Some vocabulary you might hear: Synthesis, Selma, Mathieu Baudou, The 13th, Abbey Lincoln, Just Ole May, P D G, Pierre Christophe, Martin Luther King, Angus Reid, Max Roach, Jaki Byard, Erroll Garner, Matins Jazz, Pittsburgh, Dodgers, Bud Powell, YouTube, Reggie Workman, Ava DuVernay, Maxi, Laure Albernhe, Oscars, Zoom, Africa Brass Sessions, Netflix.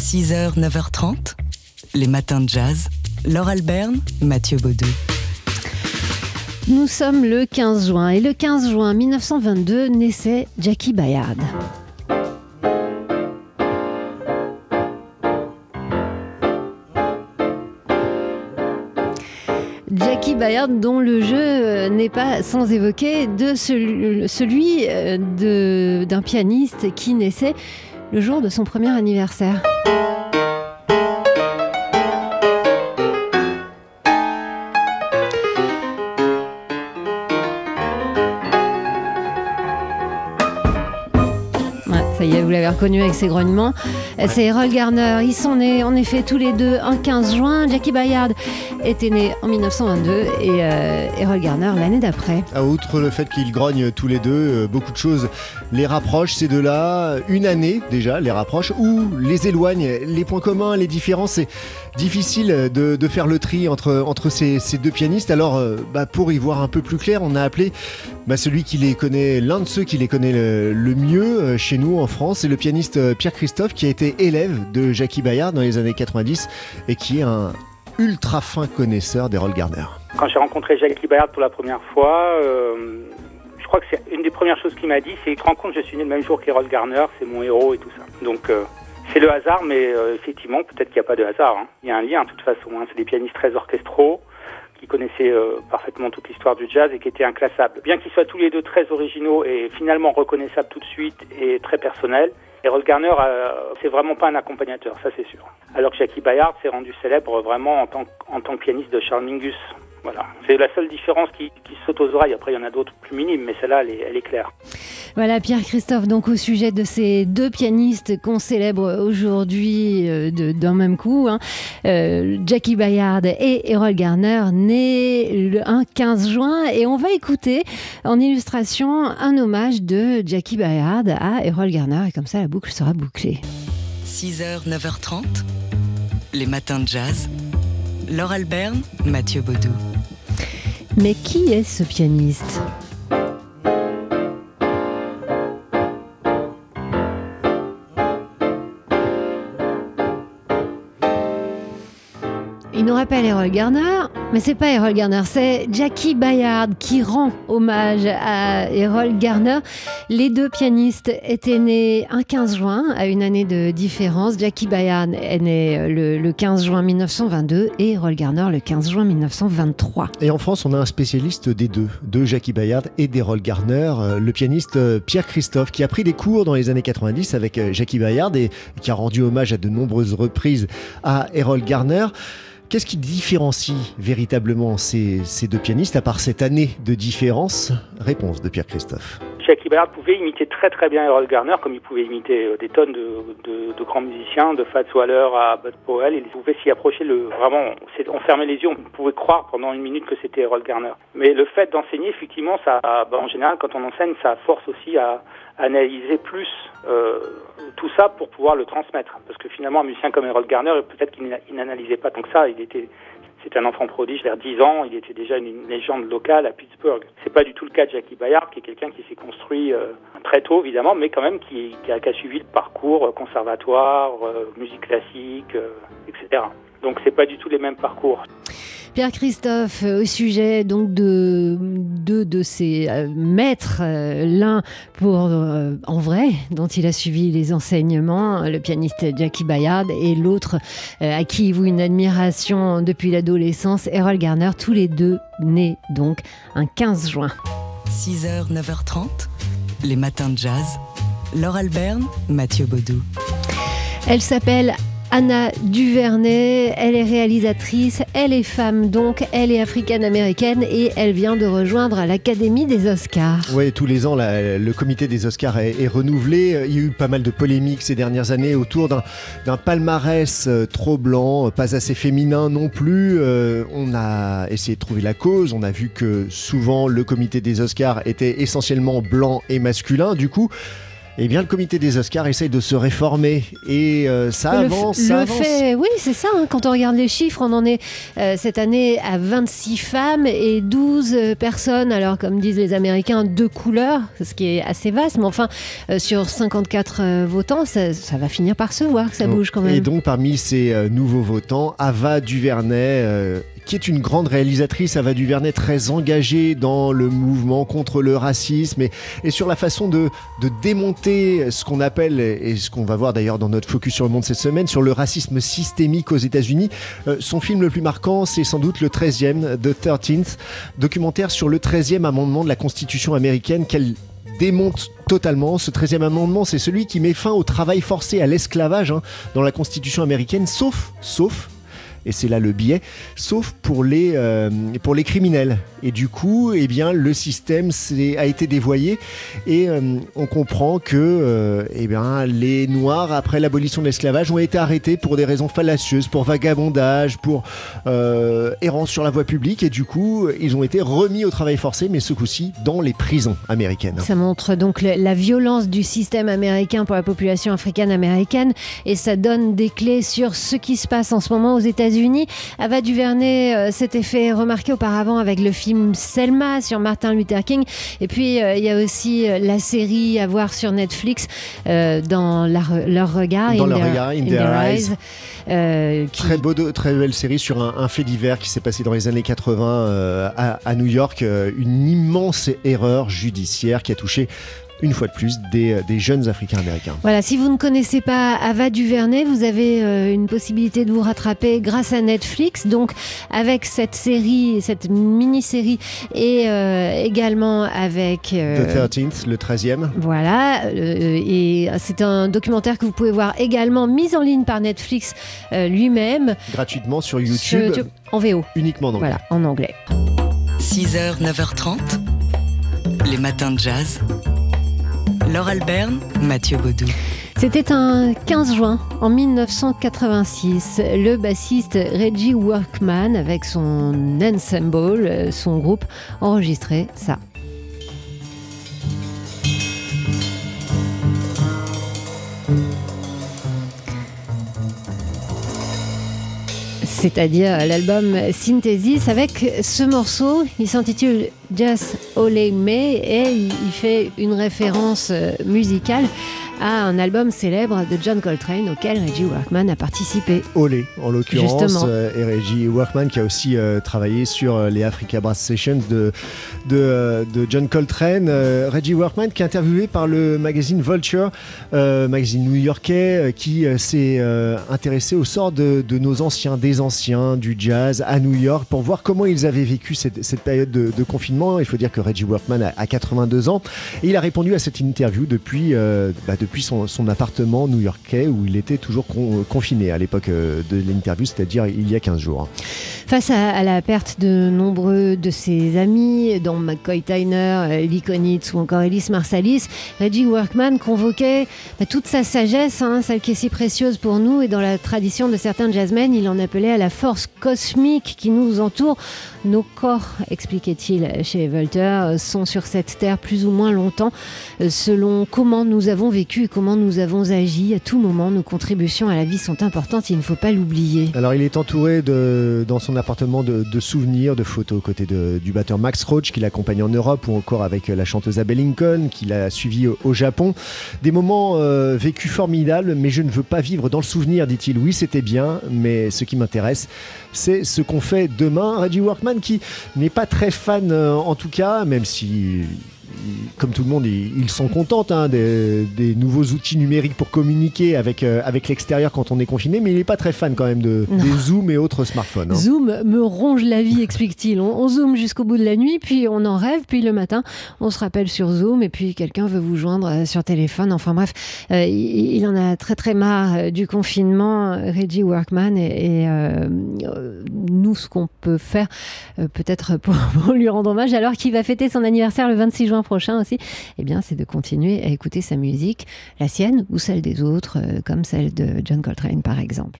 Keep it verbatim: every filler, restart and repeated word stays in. six heures, neuf heures trente, les matins de jazz, Laure Albernhe, Mathieu Baudou. Nous sommes le quinze juin et le quinze juin mille neuf cent vingt-deux naissait Jaki Byard. Jaki Byard, dont le jeu n'est pas sans évoquer de celui, celui de, d'un pianiste qui naissait le jour de son premier anniversaire. Ça y est, vous l'avez reconnu avec ses grognements. Ouais. C'est Erroll Garner. Ils sont nés en effet tous les deux un quinze juin. Jaki Byard était né en mille neuf cent vingt-deux et euh, Erroll Garner l'année d'après. À outre le fait qu'ils grognent tous les deux, euh, beaucoup de choses les rapprochent ces deux-là. Une année déjà les rapproche ou les éloigne. Les points communs, les différences, c'est difficile de, de faire le tri entre, entre ces, ces deux pianistes. Alors euh, bah, pour y voir un peu plus clair, on a appelé bah, celui qui les connaît, l'un de ceux qui les connaît le, le mieux euh, chez nous en France, c'est le pianiste Pierre Christophe qui a été élève de Jaki Byard dans les années quatre-vingt-dix et qui est un ultra fin connaisseur d'Erroll Garner. Quand j'ai rencontré Jaki Byard pour la première fois, euh, je crois que c'est une des premières choses qu'il m'a dit, c'est qu'il te rend compte, je suis né le même jour qu'Erroll Garner, c'est mon héros et tout ça. Donc euh, c'est le hasard, mais euh, effectivement peut-être qu'il n'y a pas de hasard. Hein. Il y a un lien de toute façon, hein. C'est des pianistes très orchestraux qui connaissaient euh, parfaitement toute l'histoire du jazz et qui étaient inclassables. Bien qu'ils soient tous les deux très originaux et finalement reconnaissables tout de suite et très personnels, Erroll Garner, euh, c'est vraiment pas un accompagnateur, ça c'est sûr. Alors que Jaki Byard s'est rendu célèbre vraiment en tant, en tant que pianiste de Charles Mingus. Voilà. C'est la seule différence qui, qui saute aux oreilles. Après, il y en a d'autres plus minimes, mais celle-là, elle est, elle est claire. Voilà, Pierre Christophe, donc au sujet de ces deux pianistes qu'on célèbre aujourd'hui euh, de, d'un même coup, hein, euh, Jaki Byard et Erroll Garner, nés le quinze juin. Et on va écouter en illustration un hommage de Jaki Byard à Erroll Garner. Et comme ça, la boucle sera bouclée. six heures, neuf heures trente, les matins de jazz. Laure Albernhe, Mathieu Baudou. Mais qui est ce pianiste ? Il nous rappelle Erroll Garner, mais c'est pas Erroll Garner, c'est Jaki Byard qui rend hommage à Erroll Garner. Les deux pianistes étaient nés un quinze juin, à une année de différence. Jaki Byard est né le, le quinze juin mille neuf cent vingt-deux et Erroll Garner le quinze juin mille neuf cent vingt-trois. Et en France, on a un spécialiste des deux, de Jaki Byard et d'Erroll Garner, le pianiste Pierre Christophe, qui a pris des cours dans les années quatre-vingt-dix avec Jaki Byard et qui a rendu hommage à de nombreuses reprises à Erroll Garner. Qu'est-ce qui différencie véritablement ces, ces deux pianistes, à part cette année de différence ? Réponse de Pierre Christophe. Jaki Byard pouvait imiter très très bien Erroll Garner, comme il pouvait imiter des tonnes de, de, de grands musiciens, de Fats Waller à Bud Powell. Il pouvait s'y approcher, le, vraiment, on fermait les yeux, on pouvait croire pendant une minute que c'était Erroll Garner. Mais le fait d'enseigner, effectivement, ça, bah, en général, quand on enseigne, ça force aussi à analyser plus euh, tout ça pour pouvoir le transmettre. Parce que finalement, un musicien comme Erroll Garner, peut-être qu'il n'analysait pas tant que ça. Il était, c'était un enfant prodige, vers dix ans, il était déjà une légende locale à Pittsburgh. C'est pas du tout le cas de Jaki Byard, qui est quelqu'un qui s'est construit euh, très tôt, évidemment, mais quand même qui, qui, a, qui a suivi le parcours conservatoire, euh, musique classique, euh, et cetera. Donc c'est pas du tout les mêmes parcours. Pierre Christophe, au sujet donc de deux de ses euh, maîtres, euh, l'un pour euh, en vrai, dont il a suivi les enseignements, le pianiste Jaki Byard, et l'autre euh, à qui il voue une admiration depuis l'adolescence, Erroll Garner, tous les deux nés donc un quinze juin. six heures, neuf heures trente, les matins de jazz, Laure Albernhe, Mathieu Baudou. Elle s'appelle Ava DuVernay, elle est réalisatrice, elle est femme donc, elle est africaine-américaine et elle vient de rejoindre l'Académie des Oscars. Oui, tous les ans, la, le comité des Oscars est, est renouvelé. Il y a eu pas mal de polémiques ces dernières années autour d'un, d'un palmarès trop blanc, pas assez féminin non plus. Euh, on a essayé de trouver la cause, on a vu que souvent le comité des Oscars était essentiellement blanc et masculin. Du coup, eh bien, le comité des Oscars essaye de se réformer et euh, ça avance, le f- ça le avance. Fait, oui, c'est ça. Hein, quand on regarde les chiffres, on en est euh, cette année à vingt-six femmes et douze personnes, alors comme disent les Américains, de couleur, ce qui est assez vaste. Mais enfin, euh, sur cinquante-quatre euh, votants, ça, ça va finir par se voir que ça donc, bouge quand même. Et donc, parmi ces euh, nouveaux votants, Ava DuVernay, euh, qui est une grande réalisatrice, Ava DuVernay, très engagée dans le mouvement contre le racisme et, et sur la façon de, de démonter ce qu'on appelle, et ce qu'on va voir d'ailleurs dans notre focus sur le monde cette semaine, sur le racisme systémique aux États-Unis. Euh, son film le plus marquant, c'est sans doute le treizième, The thirteenth, documentaire sur le treizième amendement de la Constitution américaine qu'elle démonte totalement. Ce treizième amendement, c'est celui qui met fin au travail forcé, à l'esclavage hein, dans la Constitution américaine, sauf, sauf, et c'est là le biais, sauf pour les, euh, pour les criminels. Et du coup, eh bien, le système a été dévoyé et euh, on comprend que euh, eh bien, les Noirs, après l'abolition de l'esclavage, ont été arrêtés pour des raisons fallacieuses, pour vagabondage, pour euh, errance sur la voie publique. Et du coup, ils ont été remis au travail forcé, mais ce coup-ci, dans les prisons américaines. Ça montre donc le, la violence du système américain pour la population africaine-américaine et ça donne des clés sur ce qui se passe en ce moment aux États-Unis. Ava DuVernay euh, s'était fait remarquer auparavant avec le film Selma sur Martin Luther King. Et puis, il euh, y a aussi euh, la série à voir sur Netflix euh, dans la re- leur regard, dans in, leur their, regard in, in Their, their Eyes. eyes. Euh, qui... très, beau de, très belle série sur un, un fait divers qui s'est passé dans les années quatre-vingts euh, à, à New York. Euh, une immense erreur judiciaire qui a touché une fois de plus, des, des jeunes Africains-Américains. Voilà, si vous ne connaissez pas Ava DuVernay, vous avez euh, une possibilité de vous rattraper grâce à Netflix. Donc, avec cette série, cette mini-série, et euh, également avec... Euh, The thirteenth, le treizième. Voilà, euh, et c'est un documentaire que vous pouvez voir également, mis en ligne par Netflix euh, lui-même. Gratuitement sur YouTube. Sur YouTube. En V O. Uniquement en anglais. Voilà, en anglais. six heures, neuf heures trente, les matins de jazz. Laure Albernhe, Mathieu Baudou. C'était un quinze juin en dix-neuf cent quatre-vingt-six, le bassiste Reggie Workman avec son ensemble, son groupe, enregistrait ça. C'est-à-dire l'album Synthesis avec ce morceau, il s'intitule Just Ole May et il fait une référence musicale à un album célèbre de John Coltrane auquel Reggie Workman a participé. Ole en l'occurrence. Justement. Et Reggie Workman qui a aussi euh, travaillé sur les Africa Brass Sessions de, de, de John Coltrane. Euh, Reggie Workman qui est interviewé par le magazine Vulture, euh, magazine new-yorkais qui euh, s'est euh, intéressé au sort de, de nos anciens, des anciens du jazz à New York pour voir comment ils avaient vécu cette, cette période de, de confinement. Il faut dire que Reggie Workman a, a quatre-vingt-deux ans et il a répondu à cette interview depuis... Euh, bah, depuis Depuis son, son appartement new-yorkais où il était toujours con, confiné à l'époque de l'interview, c'est-à-dire il y a quinze jours. Face à, à la perte de nombreux de ses amis, dont McCoy Tyner, Lee Konitz ou encore Ellis Marsalis, Reggie Workman convoquait bah, toute sa sagesse, hein, celle qui est si précieuse pour nous. Et dans la tradition de certains jazzmen, il en appelait à la force cosmique qui nous entoure. Nos corps, expliquait-il chez Vulture, sont sur cette terre plus ou moins longtemps, selon comment nous avons vécu et comment nous avons agi. À tout moment, nos contributions à la vie sont importantes et il ne faut pas l'oublier. Alors, il est entouré de, dans son appartement de, de souvenirs, de photos aux côtés de, du batteur Max Roach qui l'accompagne en Europe ou encore avec la chanteuse Abbey Lincoln qui l'a suivi au, au Japon. Des moments euh, vécus formidables, mais je ne veux pas vivre dans le souvenir, dit-il. Oui, c'était bien, mais ce qui m'intéresse, c'est ce qu'on fait demain. Reggie Workman qui n'est pas très fan euh, en tout cas, même si... Comme tout le monde, ils sont contents hein, des, des nouveaux outils numériques pour communiquer avec, euh, avec l'extérieur quand on est confiné, mais il n'est pas très fan quand même de, des Zoom et autres smartphones. Hein. Zoom me ronge la vie, explique-t-il. On, on zoom jusqu'au bout de la nuit, puis on en rêve, puis le matin, on se rappelle sur Zoom, et puis quelqu'un veut vous joindre sur téléphone. Enfin bref, euh, il, il en a très très marre du confinement, Reggie Workman, et, et euh, nous, ce qu'on peut faire, euh, peut-être pour, pour lui rendre hommage, alors qu'il va fêter son anniversaire le vingt-six juin prochain aussi, eh bien, c'est de continuer à écouter sa musique, la sienne ou celle des autres, comme celle de John Coltrane par exemple.